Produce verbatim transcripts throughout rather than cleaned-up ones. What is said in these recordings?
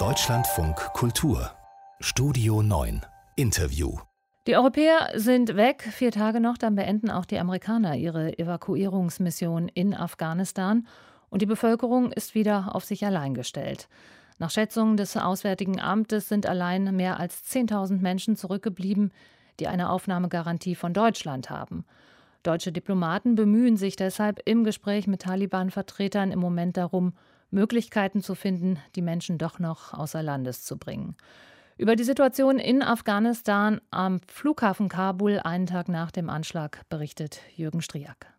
Deutschlandfunk Kultur, Studio neun, Interview. Die Europäer sind weg, vier Tage noch, dann beenden auch die Amerikaner ihre Evakuierungsmission in Afghanistan und die Bevölkerung ist wieder auf sich allein gestellt. Nach Schätzungen des Auswärtigen Amtes sind allein mehr als zehntausend Menschen zurückgeblieben, die eine Aufnahmegarantie von Deutschland haben. Deutsche Diplomaten bemühen sich deshalb im Gespräch mit Taliban-Vertretern im Moment darum, Möglichkeiten zu finden, die Menschen doch noch außer Landes zu bringen. Über die Situation in Afghanistan am Flughafen Kabul einen Tag nach dem Anschlag berichtet Jürgen Stryjak.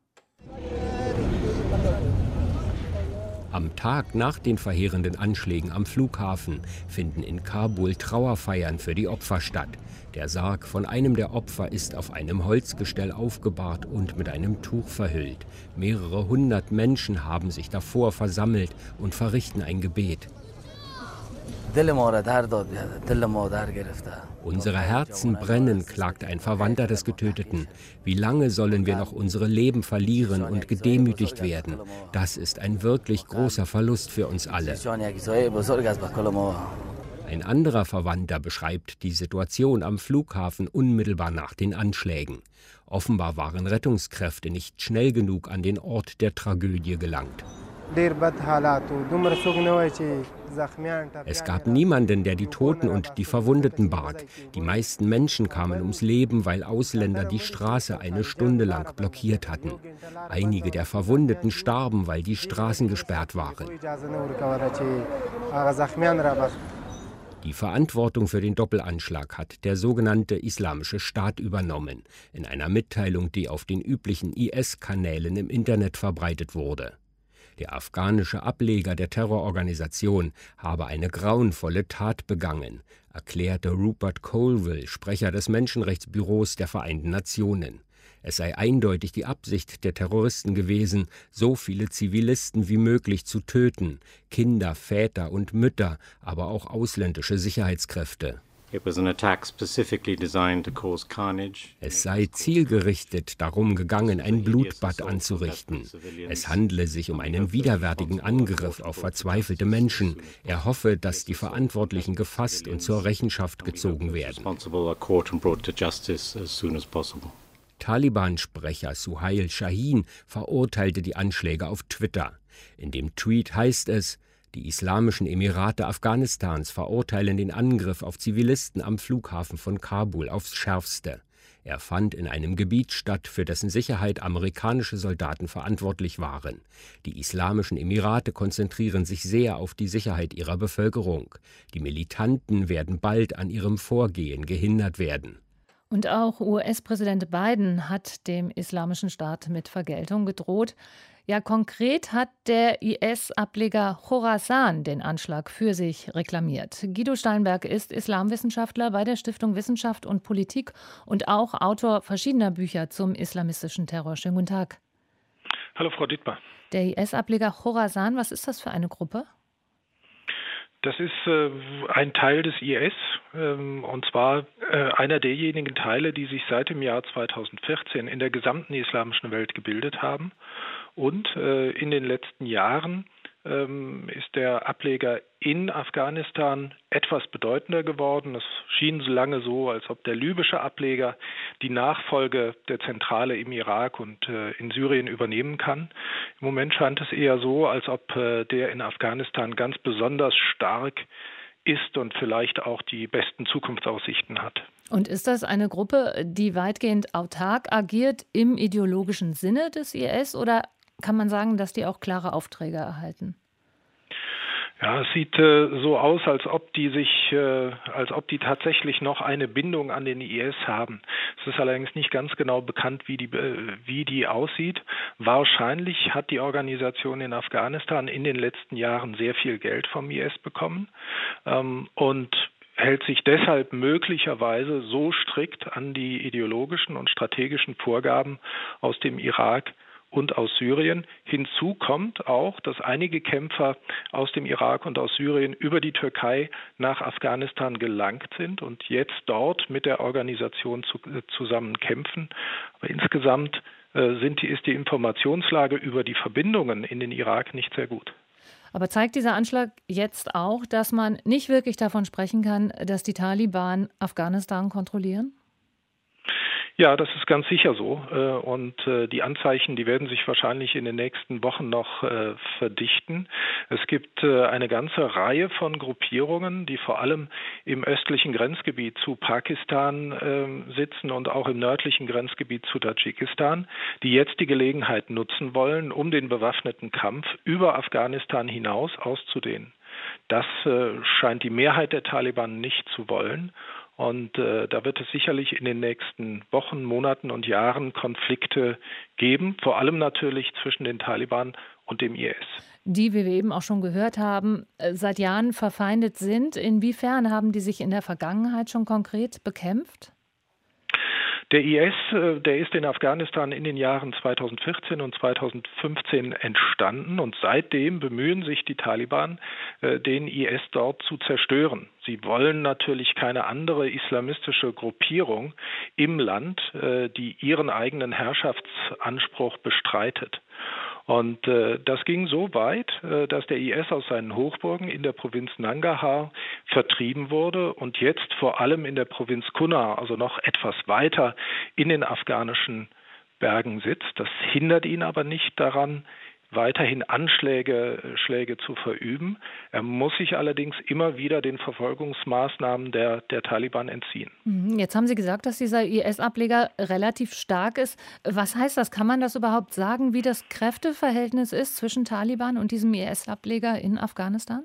Am Tag nach den verheerenden Anschlägen am Flughafen finden in Kabul Trauerfeiern für die Opfer statt. Der Sarg von einem der Opfer ist auf einem Holzgestell aufgebahrt und mit einem Tuch verhüllt. Mehrere hundert Menschen haben sich davor versammelt und verrichten ein Gebet. Unsere Herzen brennen, klagt ein Verwandter des Getöteten. Wie lange sollen wir noch unsere Leben verlieren und gedemütigt werden? Das ist ein wirklich großer Verlust für uns alle. Ein anderer Verwandter beschreibt die Situation am Flughafen unmittelbar nach den Anschlägen. Offenbar waren Rettungskräfte nicht schnell genug an den Ort der Tragödie gelangt. Es gab niemanden, der die Toten und die Verwundeten barg. Die meisten Menschen kamen ums Leben, weil Ausländer die Straße eine Stunde lang blockiert hatten. Einige der Verwundeten starben, weil die Straßen gesperrt waren. Die Verantwortung für den Doppelanschlag hat der sogenannte Islamische Staat übernommen, in einer Mitteilung, die auf den üblichen I S-Kanälen im Internet verbreitet wurde. Der afghanische Ableger der Terrororganisation habe eine grauenvolle Tat begangen, erklärte Rupert Colville, Sprecher des Menschenrechtsbüros der Vereinten Nationen. Es sei eindeutig die Absicht der Terroristen gewesen, so viele Zivilisten wie möglich zu töten, Kinder, Väter und Mütter, aber auch ausländische Sicherheitskräfte. Es sei zielgerichtet darum gegangen, ein Blutbad anzurichten. Es handle sich um einen widerwärtigen Angriff auf verzweifelte Menschen. Er hoffe, dass die Verantwortlichen gefasst und zur Rechenschaft gezogen werden. Taliban-Sprecher Suhail Shahin verurteilte die Anschläge auf Twitter. In dem Tweet heißt es: Die Islamischen Emirate Afghanistans verurteilen den Angriff auf Zivilisten am Flughafen von Kabul aufs Schärfste. Er fand in einem Gebiet statt, für dessen Sicherheit amerikanische Soldaten verantwortlich waren. Die Islamischen Emirate konzentrieren sich sehr auf die Sicherheit ihrer Bevölkerung. Die Militanten werden bald an ihrem Vorgehen gehindert werden. Und auch U S-Präsident Biden hat dem Islamischen Staat mit Vergeltung gedroht. Ja, konkret hat der I S-Ableger Chorasan den Anschlag für sich reklamiert. Guido Steinberg ist Islamwissenschaftler bei der Stiftung Wissenschaft und Politik und auch Autor verschiedener Bücher zum islamistischen Terror. Schönen guten Tag. Hallo, Frau Dittmar. Der I S-Ableger Chorasan, was ist das für eine Gruppe? Das ist äh, ein Teil des I S, ähm, und zwar äh, einer derjenigen Teile, die sich seit dem Jahr zweitausendvierzehn in der gesamten islamischen Welt gebildet haben. Und äh, in den letzten Jahren ähm, ist der Ableger in Afghanistan etwas bedeutender geworden. Es schien so lange so, als ob der libysche Ableger die Nachfolge der Zentrale im Irak und äh, in Syrien übernehmen kann. Im Moment scheint es eher so, als ob äh, der in Afghanistan ganz besonders stark ist und vielleicht auch die besten Zukunftsaussichten hat. Und ist das eine Gruppe, die weitgehend autark agiert im ideologischen Sinne des I S, oder kann man sagen, dass die auch klare Aufträge erhalten? Ja, es sieht äh, so aus, als ob die sich, äh, als ob die tatsächlich noch eine Bindung an den I S haben. Es ist allerdings nicht ganz genau bekannt, wie die, äh, wie die aussieht. Wahrscheinlich hat die Organisation in Afghanistan in den letzten Jahren sehr viel Geld vom I S bekommen, ähm, und hält sich deshalb möglicherweise so strikt an die ideologischen und strategischen Vorgaben aus dem Irak und aus Syrien. Hinzu kommt auch, dass einige Kämpfer aus dem Irak und aus Syrien über die Türkei nach Afghanistan gelangt sind und jetzt dort mit der Organisation zu, äh, zusammen kämpfen. Aber insgesamt äh, sind die, ist die Informationslage über die Verbindungen in den Irak nicht sehr gut. Aber zeigt dieser Anschlag jetzt auch, dass man nicht wirklich davon sprechen kann, dass die Taliban Afghanistan kontrollieren? Ja, das ist ganz sicher so. Und die Anzeichen, die werden sich wahrscheinlich in den nächsten Wochen noch verdichten. Es gibt eine ganze Reihe von Gruppierungen, die vor allem im östlichen Grenzgebiet zu Pakistan sitzen und auch im nördlichen Grenzgebiet zu Tadschikistan, die jetzt die Gelegenheit nutzen wollen, um den bewaffneten Kampf über Afghanistan hinaus auszudehnen. Das scheint die Mehrheit der Taliban nicht zu wollen. Und äh, da wird es sicherlich in den nächsten Wochen, Monaten und Jahren Konflikte geben, vor allem natürlich zwischen den Taliban und dem I S. Die, wie wir eben auch schon gehört haben, seit Jahren verfeindet sind. Inwiefern haben die sich in der Vergangenheit schon konkret bekämpft? Der I S, der ist in Afghanistan in den Jahren zweitausendvierzehn und zweitausendfünfzehn entstanden und seitdem bemühen sich die Taliban, den I S dort zu zerstören. Sie wollen natürlich keine andere islamistische Gruppierung im Land, die ihren eigenen Herrschaftsanspruch bestreitet. Und äh, das ging so weit, äh, dass der I S aus seinen Hochburgen in der Provinz Nangarhar vertrieben wurde und jetzt vor allem in der Provinz Kunar, also noch etwas weiter in den afghanischen Bergen sitzt. Das hindert ihn aber nicht daran, weiterhin Anschläge Schläge zu verüben. Er muss sich allerdings immer wieder den Verfolgungsmaßnahmen der, der Taliban entziehen. Jetzt haben Sie gesagt, dass dieser I S-Ableger relativ stark ist. Was heißt das? Kann man das überhaupt sagen, wie das Kräfteverhältnis ist zwischen Taliban und diesem I S-Ableger in Afghanistan?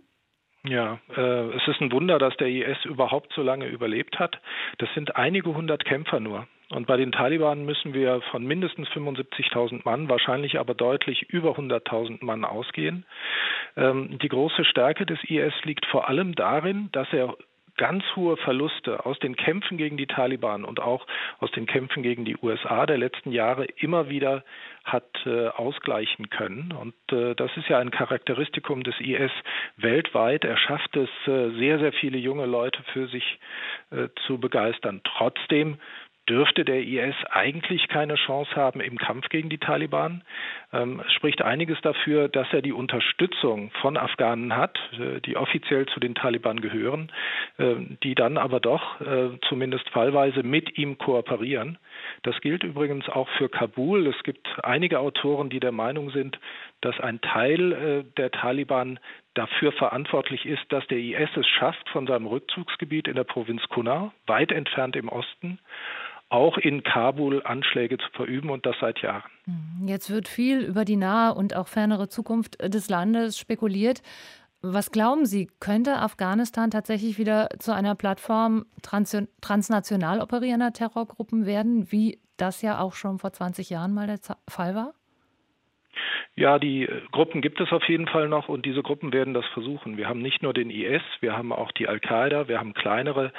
Ja, äh, es ist ein Wunder, dass der I S überhaupt so lange überlebt hat. Das sind einige hundert Kämpfer nur. Und bei den Taliban müssen wir von mindestens fünfundsiebzigtausend Mann, wahrscheinlich aber deutlich über hunderttausend Mann ausgehen. Ähm, die große Stärke des I S liegt vor allem darin, dass er ganz hohe Verluste aus den Kämpfen gegen die Taliban und auch aus den Kämpfen gegen die U S A der letzten Jahre immer wieder hat äh, ausgleichen können. Und äh, das ist ja ein Charakteristikum des I S weltweit. Er schafft es, äh, sehr, sehr viele junge Leute für sich äh, zu begeistern. Trotzdem dürfte der I S eigentlich keine Chance haben im Kampf gegen die Taliban. Ähm, es spricht einiges dafür, dass er die Unterstützung von Afghanen hat, äh, die offiziell zu den Taliban gehören, äh, die dann aber doch äh, zumindest fallweise mit ihm kooperieren. Das gilt übrigens auch für Kabul. Es gibt einige Autoren, die der Meinung sind, dass ein Teil äh, der Taliban dafür verantwortlich ist, dass der I S es schafft, von seinem Rückzugsgebiet in der Provinz Kunar, weit entfernt im Osten, auch in Kabul Anschläge zu verüben und das seit Jahren. Jetzt wird viel über die nahe und auch fernere Zukunft des Landes spekuliert. Was glauben Sie, könnte Afghanistan tatsächlich wieder zu einer Plattform trans- transnational operierender Terrorgruppen werden, wie das ja auch schon vor zwanzig Jahren mal der Fall war? Ja, die Gruppen gibt es auf jeden Fall noch und diese Gruppen werden das versuchen. Wir haben nicht nur den I S, wir haben auch die Al-Qaida, wir haben kleinere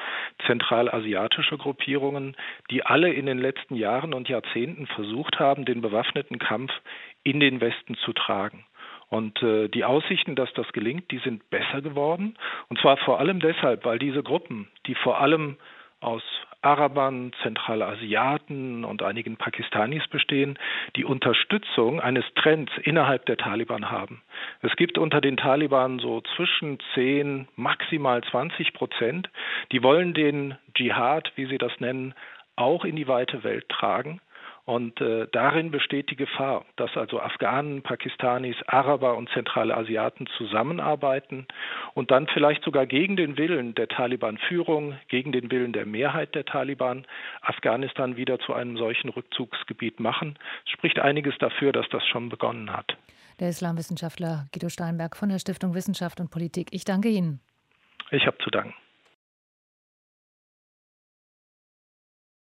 zentralasiatische Gruppierungen, die alle in den letzten Jahren und Jahrzehnten versucht haben, den bewaffneten Kampf in den Westen zu tragen. Und äh, die Aussichten, dass das gelingt, die sind besser geworden. Und zwar vor allem deshalb, weil diese Gruppen, die vor allem aus Arabern, Zentralasiaten und einigen Pakistanis bestehen, die Unterstützung eines Trends innerhalb der Taliban haben. Es gibt unter den Taliban so zwischen zehn, maximal zwanzig Prozent, die wollen den Dschihad, wie sie das nennen, auch in die weite Welt tragen. Und äh, darin besteht die Gefahr, dass also Afghanen, Pakistanis, Araber und Zentralasiaten zusammenarbeiten und dann vielleicht sogar gegen den Willen der Taliban-Führung, gegen den Willen der Mehrheit der Taliban, Afghanistan wieder zu einem solchen Rückzugsgebiet machen. Es spricht einiges dafür, dass das schon begonnen hat. Der Islamwissenschaftler Guido Steinberg von der Stiftung Wissenschaft und Politik. Ich danke Ihnen. Ich habe zu danken.